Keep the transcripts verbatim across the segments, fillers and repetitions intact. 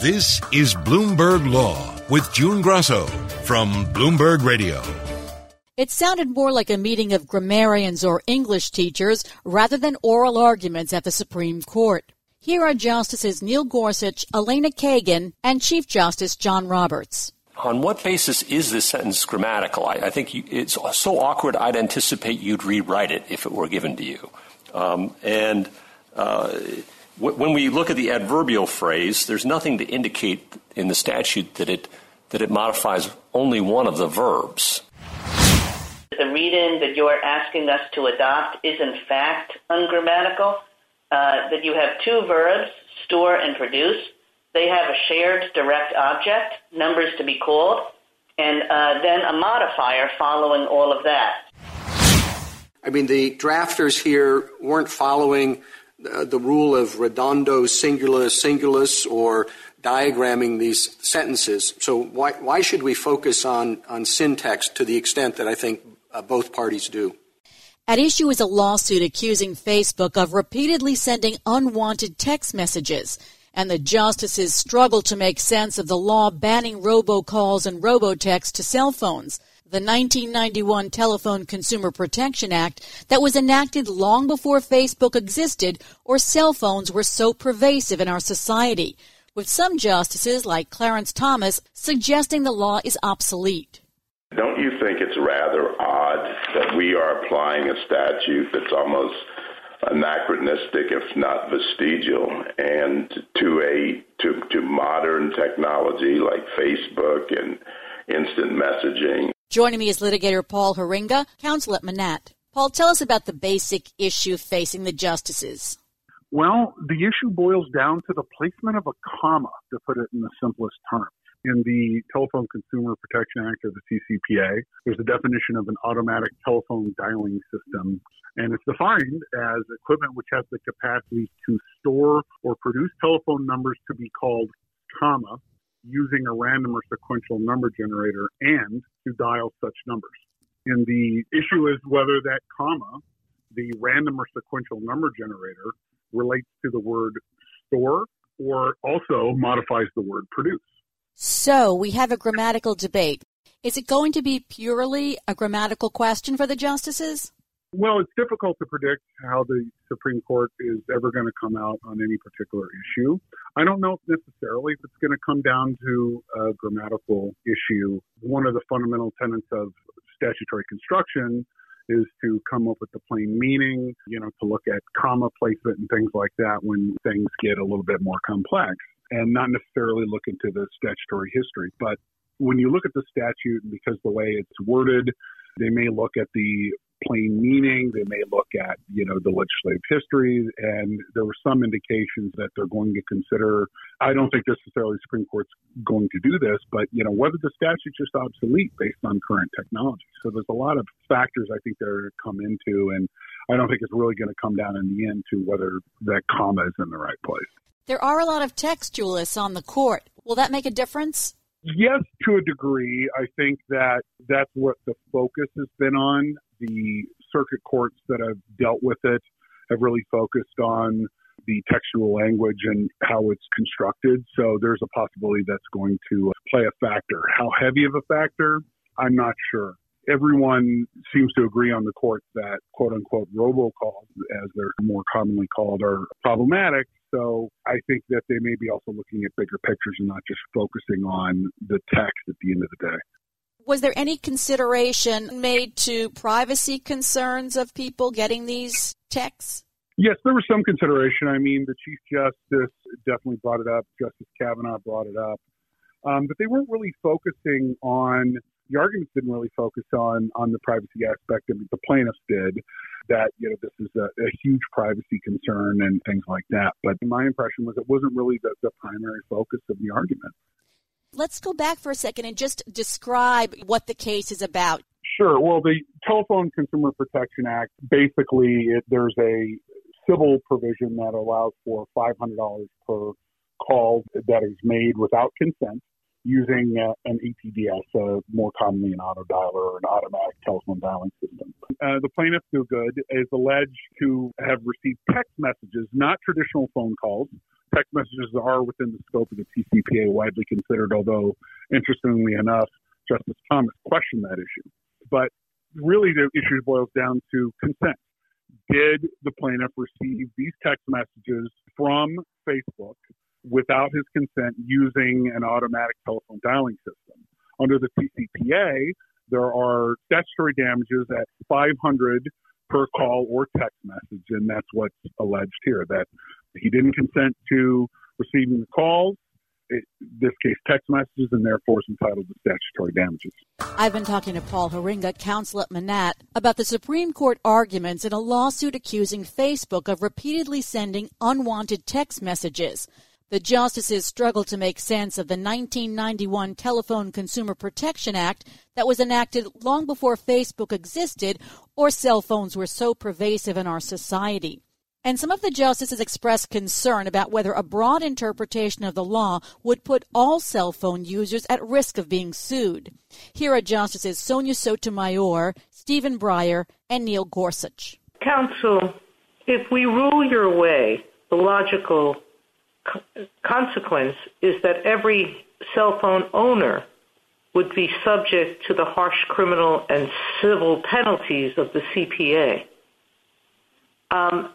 This is Bloomberg Law with June Grasso from Bloomberg Radio. It sounded more like a meeting of grammarians or English teachers rather than oral arguments at the Supreme Court. Here are Justices Neil Gorsuch, Elena Kagan, and Chief Justice John Roberts. On what basis is this sentence grammatical? I, I think you, it's so awkward I'd anticipate you'd rewrite it if it were given to you. Um, and... Uh, When we look at the adverbial phrase, there's nothing to indicate in the statute that it that it modifies only one of the verbs. The read-in that you're asking us to adopt is, in fact, ungrammatical, uh, that you have two verbs, store and produce. They have a shared direct object, numbers to be called, and uh, then a modifier following all of that. I mean, the drafters here weren't following Uh, the rule of redondo, singular, singulus, or diagramming these sentences. So why why should we focus on, on syntax to the extent that I think uh, both parties do? At issue is a lawsuit accusing Facebook of repeatedly sending unwanted text messages, and the justices struggle to make sense of the law banning robocalls and robotext to cell phones. The nineteen ninety-one Telephone Consumer Protection Act that was enacted long before Facebook existed or cell phones were so pervasive in our society, with some justices like Clarence Thomas suggesting the law is obsolete. Don't you think it's rather odd that we are applying a statute that's almost anachronistic, if not vestigial, and to a to, to modern technology like Facebook and instant messaging? Joining me is litigator Paul Haringa, counsel at Manatt. Paul, tell us about the basic issue facing the justices. Well, the issue boils down to the placement of a comma, to put it in the simplest term. In the Telephone Consumer Protection Act, or the T C P A, there's a definition of an automatic telephone dialing system, and it's defined as equipment which has the capacity to store or produce telephone numbers to be called, comma, using a random or sequential number generator and to dial such numbers. And the issue is whether that comma, the random or sequential number generator, relates to the word store or also modifies the word produce. So we have a grammatical debate. Is it going to be purely a grammatical question for the justices? Well, it's difficult to predict how the Supreme Court is ever going to come out on any particular issue. I don't know if necessarily if it's going to come down to a grammatical issue. One of the fundamental tenets of statutory construction is to come up with the plain meaning, you know, to look at comma placement and things like that when things get a little bit more complex, and not necessarily look into the statutory history. But when you look at the statute, because the way it's worded, they may look at the plain meaning, they may look at, you know, the legislative history, and there were some indications that they're going to consider, I don't think necessarily the Supreme Court's going to do this, but, you know, whether the statute's just obsolete based on current technology. So there's a lot of factors I think that are going to come into, and I don't think it's really going to come down in the end to whether that comma is in the right place. There are a lot of textualists on the court. Will that make a difference? Yes, to a degree. I think that that's what the focus has been on. The circuit courts that have dealt with it have really focused on the textual language and how it's constructed. So there's a possibility that's going to play a factor. How heavy of a factor? I'm not sure. Everyone seems to agree on the court that, quote unquote, robocalls, as they're more commonly called, are problematic. So I think that they may be also looking at bigger pictures and not just focusing on the text at the end of the day. Was there any consideration made to privacy concerns of people getting these texts? Yes, there was some consideration. I mean, the Chief Justice definitely brought it up. Justice Kavanaugh brought it up. Um, but they weren't really focusing on, the arguments didn't really focus on on the privacy aspect. I mean, the plaintiffs did, that, you know, this is a, a huge privacy concern and things like that. But my impression was it wasn't really the, the primary focus of the argument. Let's go back for a second and just describe what the case is about. Sure. Well, the Telephone Consumer Protection Act, basically it, there's a civil provision that allows for five hundred dollars per call that is made without consent using uh, an A T D S, uh, more commonly an auto dialer or an automatic telephone dialing system. Uh, the plaintiff, Do Good, is alleged to have received text messages, not traditional phone calls. Text messages are within the scope of the T C P A, widely considered, although, interestingly enough, Justice Thomas questioned that issue. But really, the issue boils down to consent. Did the plaintiff receive these text messages from Facebook without his consent using an automatic telephone dialing system? Under the T C P A, there are statutory damages at five hundred per call or text message, and that's what's alleged here, that he didn't consent to receiving the calls, in this case text messages, and therefore is entitled to statutory damages. I've been talking to Paul Haringa, counsel at Manatt, about the Supreme Court arguments in a lawsuit accusing Facebook of repeatedly sending unwanted text messages. The justices struggled to make sense of the nineteen ninety-one Telephone Consumer Protection Act that was enacted long before Facebook existed or cell phones were so pervasive in our society. And some of the justices expressed concern about whether a broad interpretation of the law would put all cell phone users at risk of being sued. Here are Justices Sonia Sotomayor, Stephen Breyer, and Neil Gorsuch. Counsel, if we rule your way, the logical consequence is that every cell phone owner would be subject to the harsh criminal and civil penalties of the C P A. Um,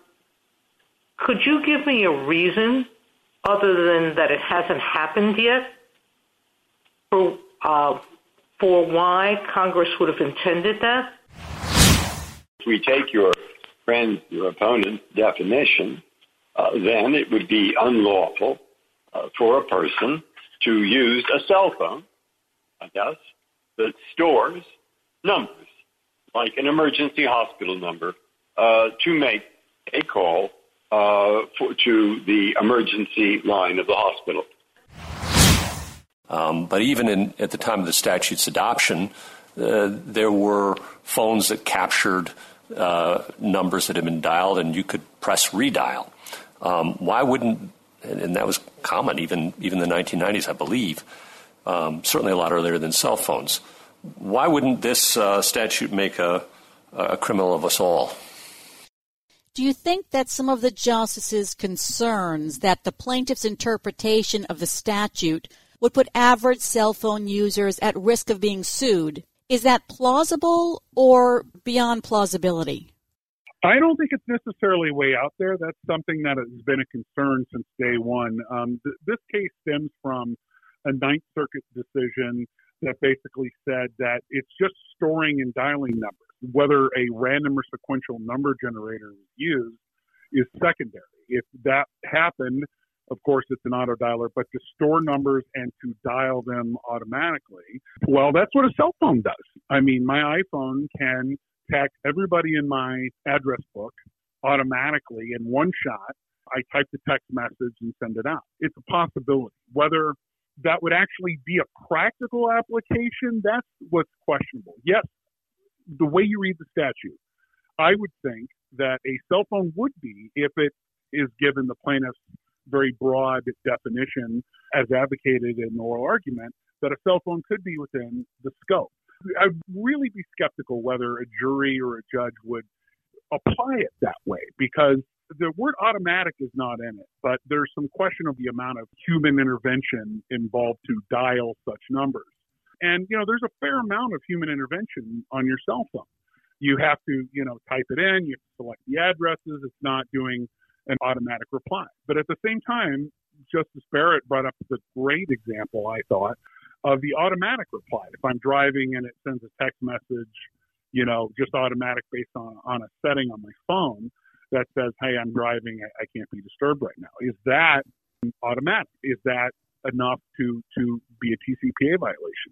could you give me a reason, other than that it hasn't happened yet, for, uh, for why Congress would have intended that? We take your friend, your opponent, definition. Uh, then it would be unlawful uh, for a person to use a cell phone, I guess, that stores numbers, like an emergency hospital number, uh, to make a call uh, for, to the emergency line of the hospital. Um, but even in, at the time of the statute's adoption, uh, there were phones that captured uh, numbers that had been dialed, and you could press redial. Um, why wouldn't, and that was common even even in the nineteen nineties, I believe, um, certainly a lot earlier than cell phones. Why wouldn't this uh, statute make a, a criminal of us all? Do you think that some of the justices' concerns that the plaintiff's interpretation of the statute would put average cell phone users at risk of being sued, is that plausible or beyond plausibility? I don't think it's necessarily way out there. That's something that has been a concern since day one. Um, th- this case stems from a Ninth Circuit decision that basically said that it's just storing and dialing numbers. Whether a random or sequential number generator is used is secondary. If that happened, of course, it's an auto dialer, but to store numbers and to dial them automatically, well, that's what a cell phone does. I mean, my iPhone can tag everybody in my address book automatically in one shot. I type the text message and send it out. It's a possibility. Whether that would actually be a practical application, that's what's questionable. Yes, the way you read the statute, I would think that a cell phone would be, if it is given the plaintiff's very broad definition as advocated in oral argument, that a cell phone could be within the scope. I'd really be skeptical whether a jury or a judge would apply it that way, because the word automatic is not in it, but there's some question of the amount of human intervention involved to dial such numbers. And, you know, there's a fair amount of human intervention on your cell phone. You have to, you know, type it in, you have to select the addresses. It's not doing an automatic reply. But at the same time, Justice Barrett brought up the great example, I thought, of the automatic reply. If I'm driving and it sends a text message, you know, just automatic based on, on a setting on my phone that says, hey, I'm driving, I, I can't be disturbed right now. Is that automatic? Is that enough to, to be a T C P A violation?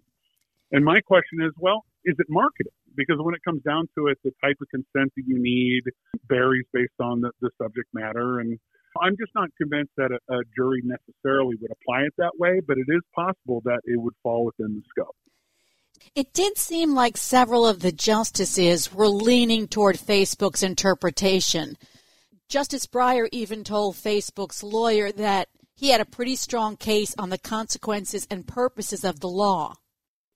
And my question is, well, is it marketing? Because when it comes down to it, the type of consent that you need varies based on the, the subject matter. And I'm just not convinced that a, a jury necessarily would apply it that way, but it is possible that it would fall within the scope. It did seem like several of the justices were leaning toward Facebook's interpretation. Justice Breyer even told Facebook's lawyer that he had a pretty strong case on the consequences and purposes of the law.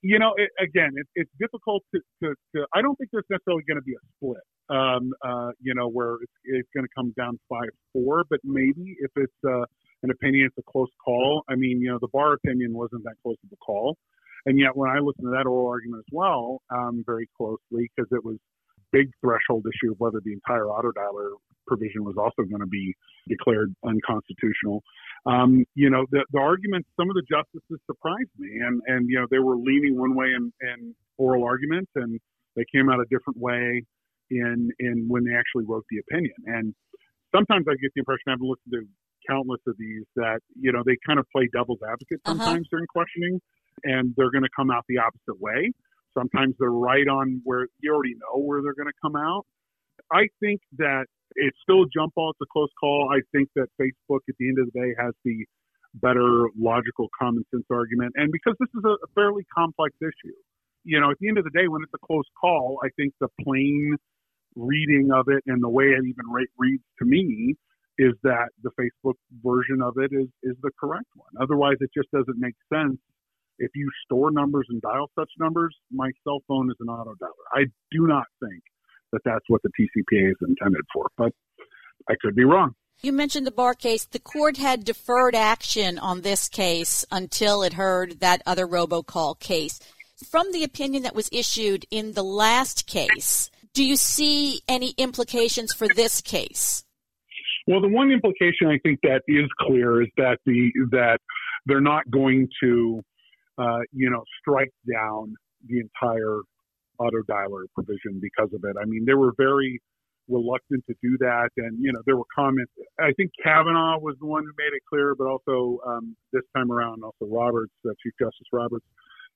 You know, it, again, it, it's difficult to, to, to, I don't think there's necessarily going to be a split, um, uh, you know, where it's, it's going to come down five four, but maybe if it's uh, an opinion, it's a close call. I mean, you know, the Barr opinion wasn't that close of a call. And yet when I listened to that oral argument as well, um, very closely, because it was a big threshold issue of whether the entire auto dialer provision was also going to be declared unconstitutional. Um, you know, the, the arguments, some of the justices surprised me and, and, you know, they were leaning one way in, in oral arguments and they came out a different way in, in when they actually wrote the opinion. And sometimes I get the impression, I've listened to countless of these, that, you know, they kind of play devil's advocate sometimes during questioning and they're going to come out the opposite way. Sometimes they're right on where you already know where they're going to come out. I think that it's still a jump ball. It's a close call. I think that Facebook, at the end of the day, has the better logical common sense argument. And because this is a fairly complex issue, you know, at the end of the day, when it's a close call, I think the plain reading of it and the way it even reads to me is that the Facebook version of it is, is the correct one. Otherwise, it just doesn't make sense. If you store numbers and dial such numbers, my cell phone is an auto dialer. I do not think that that's what the T C P A is intended for, but I could be wrong. You mentioned the Barr case. The court had deferred action on this case until it heard that other robocall case. From the opinion that was issued in the last case, do you see any implications for this case? Well, the one implication I think that is clear is that the that they're not going to, uh, you know, strike down the entire auto dialer provision because of it. I mean, they were very reluctant to do that. And, you know, there were comments. I think Kavanaugh was the one who made it clear, but also um, this time around, also Roberts, uh, Chief Justice Roberts,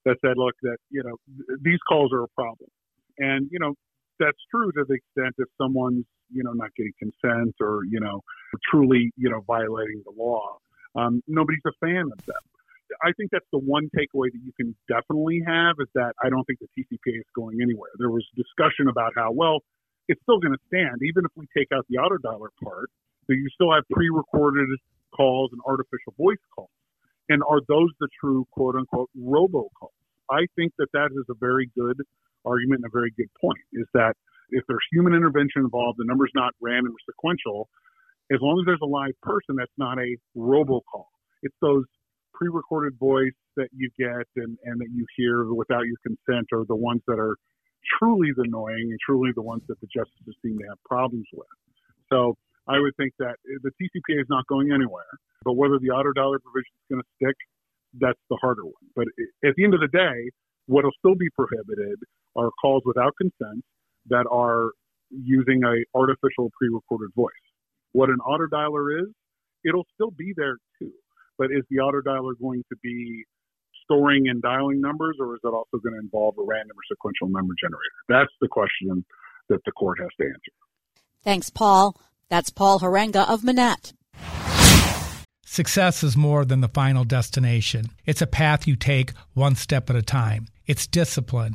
that said, look, that, you know, th- these calls are a problem. And, you know, that's true to the extent if someone's, you know, not getting consent or, you know, truly, you know, violating the law. Um, nobody's a fan of that. I think that's the one takeaway that you can definitely have is that I don't think the T C P A is going anywhere. There was discussion about how, well, it's still going to stand. Even if we take out the auto dialer part, so you still have pre-recorded calls and artificial voice calls. And are those the true, quote unquote, robocalls? I think that that is a very good argument and a very good point is that if there's human intervention involved, the number's not random or sequential. As long as there's a live person, that's not a robocall. It's those pre-recorded voice that you get and, and that you hear without your consent are the ones that are truly annoying and truly the ones that the justices seem to have problems with. So I would think that the T C P A is not going anywhere, but whether the auto dialer provision is going to stick, that's the harder one. But at the end of the day, what will still be prohibited are calls without consent that are using a artificial pre-recorded voice. What an auto dialer is, it'll still be there too. But is the auto dialer going to be storing and dialing numbers, or is it also going to involve a random or sequential number generator? That's the question that the court has to answer. Thanks, Paul. That's Paul Haringa of Manatt. Success is more than the final destination. It's a path you take one step at a time. It's discipline.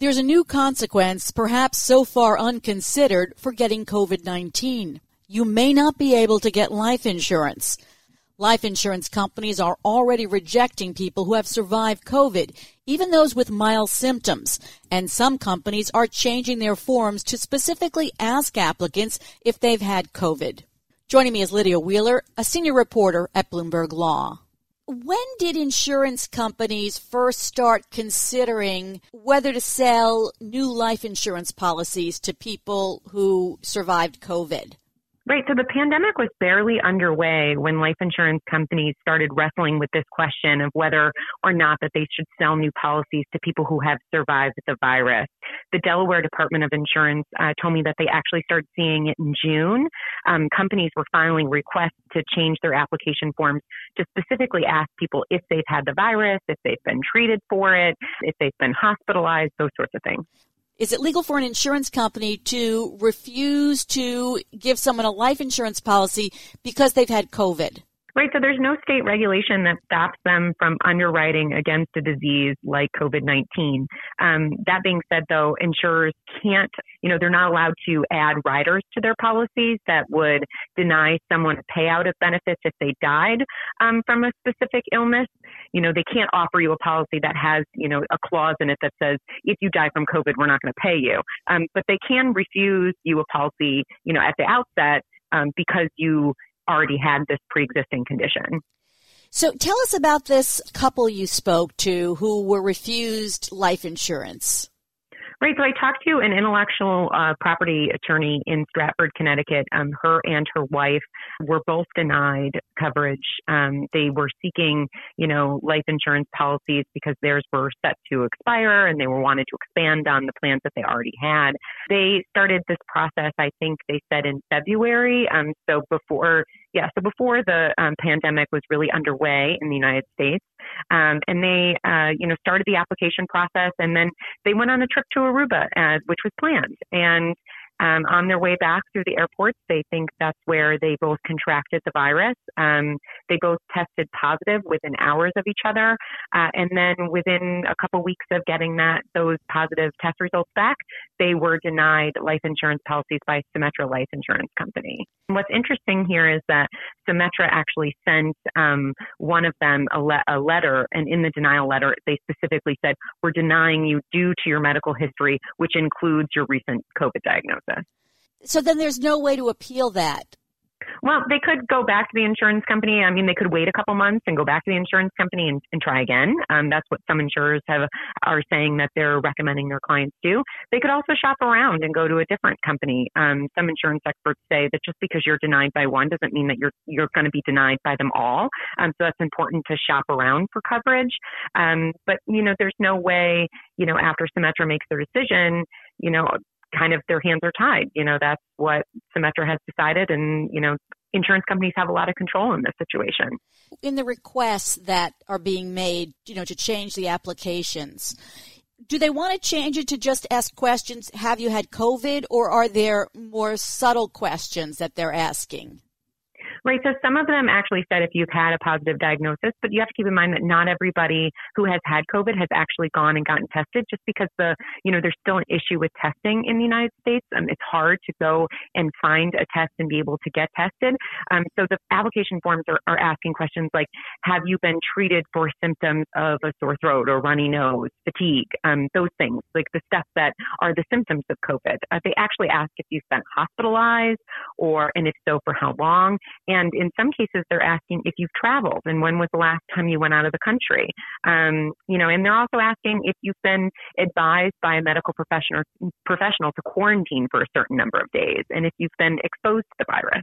There's a new consequence, perhaps so far unconsidered, for getting COVID nineteen. You may not be able to get life insurance. Life insurance companies are already rejecting people who have survived COVID, even those with mild symptoms. And some companies are changing their forms to specifically ask applicants if they've had COVID. Joining me is Lydia Wheeler, a senior reporter at Bloomberg Law. When did insurance companies first start considering whether to sell new life insurance policies to people who survived COVID? Right. So the pandemic was barely underway when life insurance companies started wrestling with this question of whether or not that they should sell new policies to people who have survived the virus. The Delaware Department of Insurance uh, told me that they actually started seeing it in June. Um, companies were filing requests to change their application forms to specifically ask people if they've had the virus, if they've been treated for it, if they've been hospitalized, those sorts of things. Is it legal for an insurance company to refuse to give someone a life insurance policy because they've had COVID? Right. So there's no state regulation that stops them from underwriting against a disease like COVID nineteen. Um, that being said, though, insurers can't, you know, they're not allowed to add riders to their policies that would deny someone a payout of benefits if they died um, from a specific illness. You know, they can't offer you a policy that has, you know, a clause in it that says, if you die from COVID, we're not going to pay you. Um, but they can refuse you a policy, you know, at the outset um, because you already had this pre-existing condition. So tell us about this couple you spoke to who were refused life insurance. Right. So I talked to an intellectual uh, property attorney in Stratford, Connecticut. Um, her and her wife were both denied coverage. Um, they were seeking, you know, life insurance policies because theirs were set to expire and they were wanted to expand on the plans that they already had. They started this process, I think they said in February. Um, so before Yeah, so before the um, pandemic was really underway in the United States, um, and they, uh, you know, started the application process, and then they went on a trip to Aruba, uh, which was planned. And um, on their way back through the airports, they think that's where they both contracted the virus. Um, they both tested positive within hours of each other, uh, and then within a couple weeks of getting that those positive test results back, they were denied life insurance policies by Symetra Life Insurance Company. What's interesting here is that Symetra actually sent um, one of them a, le- a letter, and in the denial letter, they specifically said, we're denying you due to your medical history, which includes your recent COVID diagnosis. So then there's no way to appeal that. Well, they could go back to the insurance company. I mean, they could wait a couple months and go back to the insurance company and, and try again. Um, that's what some insurers have are saying that they're recommending their clients do. They could also shop around and go to a different company. Um, some insurance experts say that just because you're denied by one doesn't mean that you're you're going to be denied by them all. Um, so that's important to shop around for coverage. Um, but, you know, there's no way, you know, after Symetra makes their decision, you know, kind of their hands are tied. You know, that's what Symetra has decided. And, you know, insurance companies have a lot of control in this situation. In the requests that are being made, you know, to change the applications, do they want to change it to just ask questions, have you had COVID, or are there more subtle questions that they're asking? Right. So some of them actually said if you've had a positive diagnosis, but you have to keep in mind that not everybody who has had COVID has actually gone and gotten tested just because the, you know, there's still an issue with testing in the United States. Um, it's hard to go and find a test and be able to get tested. Um, so the application forms are, are asking questions like, have you been treated for symptoms of a sore throat or runny nose, fatigue, um, those things, like the stuff that are the symptoms of COVID. Uh, they actually ask if you've been hospitalized or, and if so, for how long. And in some cases, they're asking if you've traveled and when was the last time you went out of the country. Um, you know, and they're also asking if you've been advised by a medical professional professional to quarantine for a certain number of days and if you've been exposed to the virus.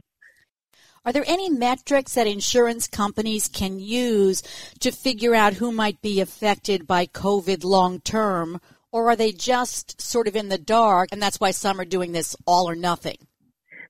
Are there any metrics that insurance companies can use to figure out who might be affected by COVID long term, or are they just sort of in the dark and that's why some are doing this all or nothing?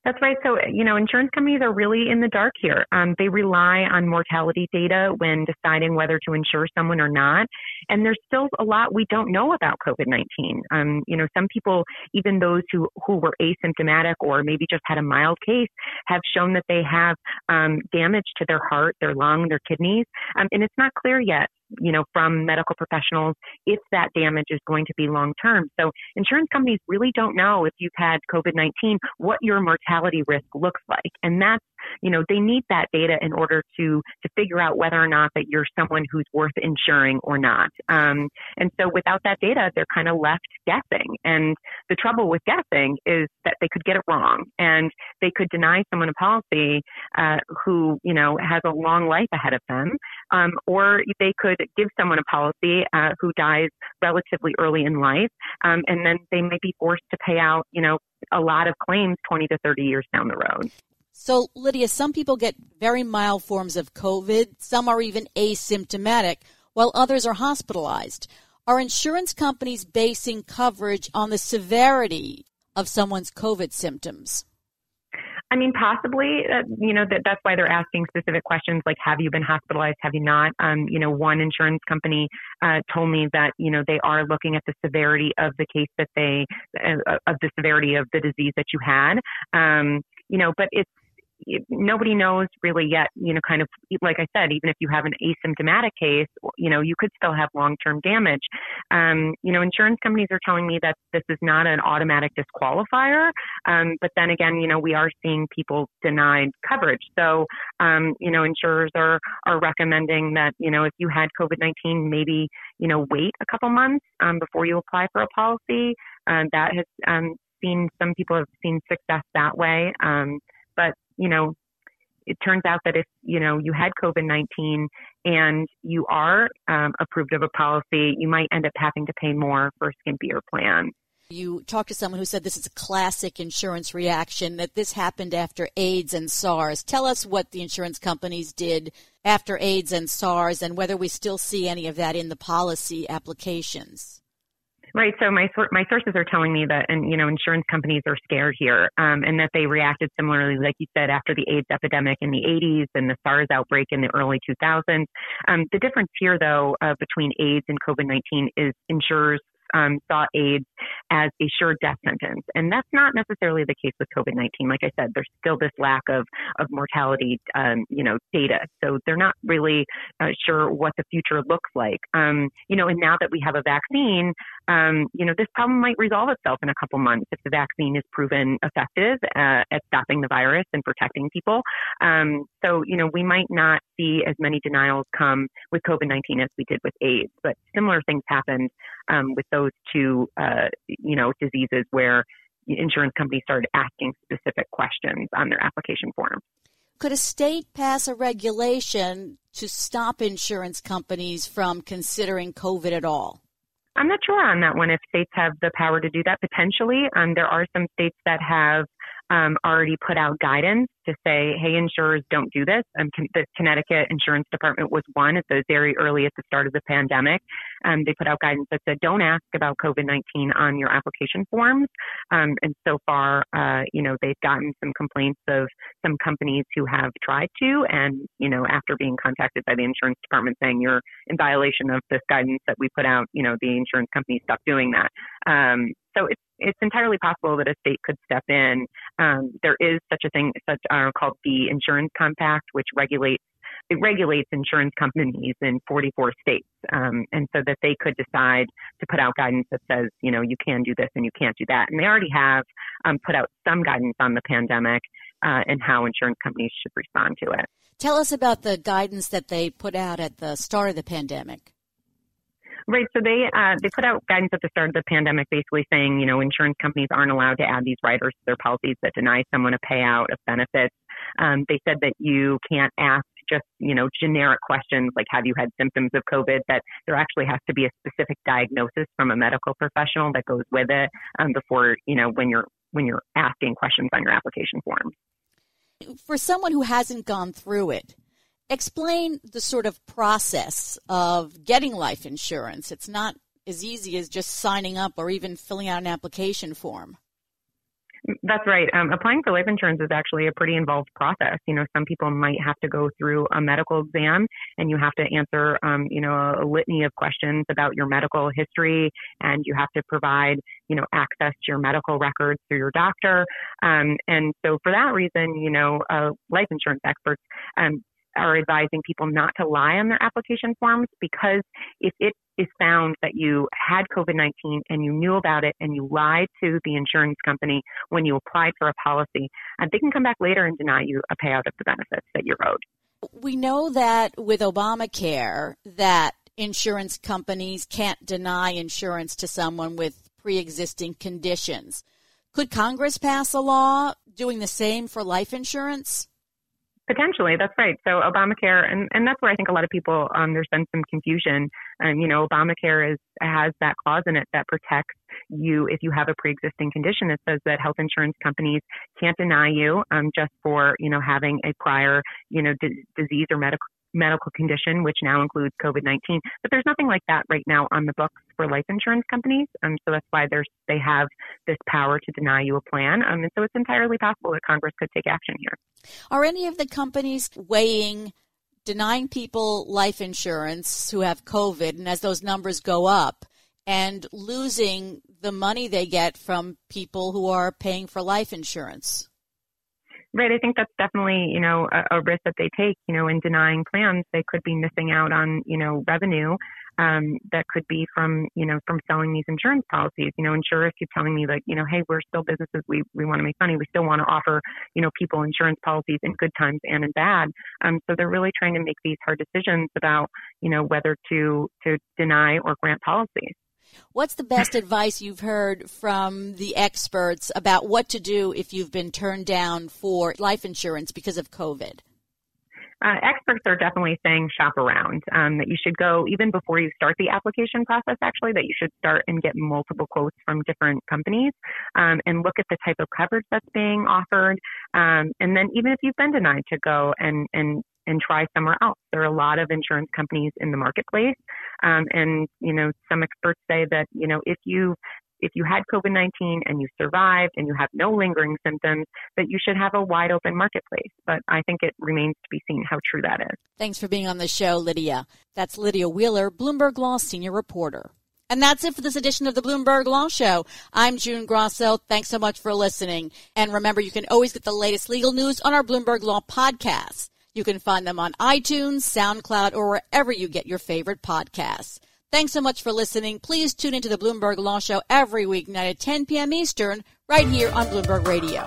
That's right. So, you know, insurance companies are really in the dark here. Um, they rely on mortality data when deciding whether to insure someone or not. And there's still a lot we don't know about COVID nineteen. Um, you know, some people, even those who, who were asymptomatic or maybe just had a mild case, have shown that they have um, damage to their heart, their lung, their kidneys. Um, and it's not clear yet, you know, from medical professionals, if that damage is going to be long-term. So insurance companies really don't know if you've had COVID nineteen, what your mortality risk looks like. And that's, you know, they need that data in order to to figure out whether or not that you're someone who's worth insuring or not. Um, and so without that data, they're kind of left guessing. And the trouble with guessing is that they could get it wrong and they could deny someone a policy uh, who, you know, has a long life ahead of them. Um, or they could give someone a policy uh, who dies relatively early in life. Um, and then they may be forced to pay out, you know, a lot of claims twenty to thirty years down the road. So, Lydia, some people get very mild forms of COVID. Some are even asymptomatic, while others are hospitalized. Are insurance companies basing coverage on the severity of someone's COVID symptoms? I mean, possibly, uh, you know, that that's why they're asking specific questions like, have you been hospitalized? Have you not? Um, you know, one insurance company uh, told me that, you know, they are looking at the severity of the case that they, uh, of the severity of the disease that you had, um, you know, but it's, nobody knows really yet, you know, kind of, like I said, even if you have an asymptomatic case, you know, you could still have long-term damage. Um, you know, insurance companies are telling me that this is not an automatic disqualifier. Um, but then again, you know, we are seeing people denied coverage. So, um, you know, insurers are, are recommending that, you know, if you had COVID nineteen, maybe, you know, wait a couple months um, before you apply for a policy. Um, that has um, seen, some people have seen success that way. Um, but you know, it turns out that if, you know, you had COVID nineteen and you are um, approved of a policy, you might end up having to pay more for a skimpier plan. You talked to someone who said this is a classic insurance reaction, that this happened after AIDS and SARS. Tell us what the insurance companies did after AIDS and SARS and whether we still see any of that in the policy applications. Right. So my my sources are telling me that, and you know, insurance companies are scared here, um, and that they reacted similarly, like you said, after the AIDS epidemic in the eighties and the SARS outbreak in the early two thousands. Um, the difference here, though, uh, between AIDS and COVID nineteen is insurers Um, saw AIDS as a sure death sentence. And that's not necessarily the case with COVID nineteen. Like I said, there's still this lack of, of mortality, um, you know, data. So they're not really uh, sure what the future looks like. Um, you know, and now that we have a vaccine, um, you know, this problem might resolve itself in a couple months if the vaccine is proven effective uh, at stopping the virus and protecting people. Um, so, you know, we might not see as many denials come with COVID nineteen as we did with AIDS, but similar things happened um, with those Those two, uh, you know, diseases where insurance companies started asking specific questions on their application form. Could a state pass a regulation to stop insurance companies from considering COVID at all? I'm not sure on that one if states have the power to do that potentially. Um, there are some states that have um, already put out guidance to say, hey, insurers, don't do this. Um, the Connecticut Insurance Department was one at the very early at the start of the pandemic. Um, they put out guidance that said, don't ask about COVID nineteen on your application forms. Um, and so far, uh, you know, they've gotten some complaints of some companies who have tried to, and, you know, after being contacted by the insurance department saying you're in violation of this guidance that we put out, you know, the insurance company stopped doing that. Um, so it's, it's entirely possible that a state could step in. Um, there is such a thing, such Uh, called the Insurance Compact, which regulates it regulates insurance companies in forty-four states, um, and so that they could decide to put out guidance that says, you know, you can do this and you can't do that. And they already have um, put out some guidance on the pandemic uh, and how insurance companies should respond to it. Tell us about the guidance that they put out at the start of the pandemic. Right. So they uh, they put out guidance at the start of the pandemic basically saying, you know, insurance companies aren't allowed to add these riders to their policies that deny someone a payout of benefits. Um, they said that you can't ask just, you know, generic questions like, have you had symptoms of COVID? That there actually has to be a specific diagnosis from a medical professional that goes with it um, before, you know, when you're when you're asking questions on your application form. For someone who hasn't gone through it, explain the sort of process of getting life insurance. It's not as easy as just signing up or even filling out an application form. That's right. Um, applying for life insurance is actually a pretty involved process. You know, some people might have to go through a medical exam, and you have to answer, um, you know, a, a litany of questions about your medical history, and you have to provide, you know, access to your medical records through your doctor. Um, and so for that reason, you know, uh, life insurance experts um are advising people not to lie on their application forms, because if it is found that you had COVID nineteen and you knew about it and you lied to the insurance company when you applied for a policy, they can come back later and deny you a payout of the benefits that you're owed. We know that with Obamacare that insurance companies can't deny insurance to someone with pre-existing conditions. Could Congress pass a law doing the same for life insurance? Potentially, that's right. So Obamacare, and, and that's where I think a lot of people, um, there's been some confusion. Um, you know, Obamacare is, has that clause in it that protects you if you have a pre-existing condition. It says that health insurance companies can't deny you um, just for, you know, having a prior, you know, d- disease or medical medical condition, which now includes COVID nineteen. But there's nothing like that right now on the books for life insurance companies. Um, so that's why there's, they have this power to deny you a plan. Um, and so it's entirely possible that Congress could take action here. Are any of the companies weighing denying people life insurance who have COVID, and as those numbers go up, and losing the money they get from people who are paying for life insurance? Right. I think that's definitely, you know, a, a risk that they take, you know, in denying plans. They could be missing out on, you know, revenue um, that could be from, you know, from selling these insurance policies. You know, insurers keep telling me like, you know, hey, we're still businesses. We we want to make money. We still want to offer, you know, people insurance policies in good times and in bad. Um, so they're really trying to make these hard decisions about, you know, whether to to deny or grant policies. What's the best advice you've heard from the experts about what to do if you've been turned down for life insurance because of COVID? Uh, experts are definitely saying shop around, um, that you should go even before you start the application process, actually, that you should start and get multiple quotes from different companies um, and look at the type of coverage that's being offered. Um, and then even if you've been denied, to go and, and and try somewhere else. There are a lot of insurance companies in the marketplace. Um, and, you know, some experts say that, you know, if you if you had COVID nineteen and you survived and you have no lingering symptoms, that you should have a wide open marketplace. But I think it remains to be seen how true that is. Thanks for being on the show, Lydia. That's Lydia Wheeler, Bloomberg Law Senior Reporter. And that's it for this edition of the Bloomberg Law Show. I'm June Grasso. Thanks so much for listening. And remember, you can always get the latest legal news on our Bloomberg Law podcast. You can find them on iTunes, SoundCloud, or wherever you get your favorite podcasts. Thanks so much for listening. Please tune into the Bloomberg Law Show every weeknight at ten p.m. Eastern, right here on Bloomberg Radio.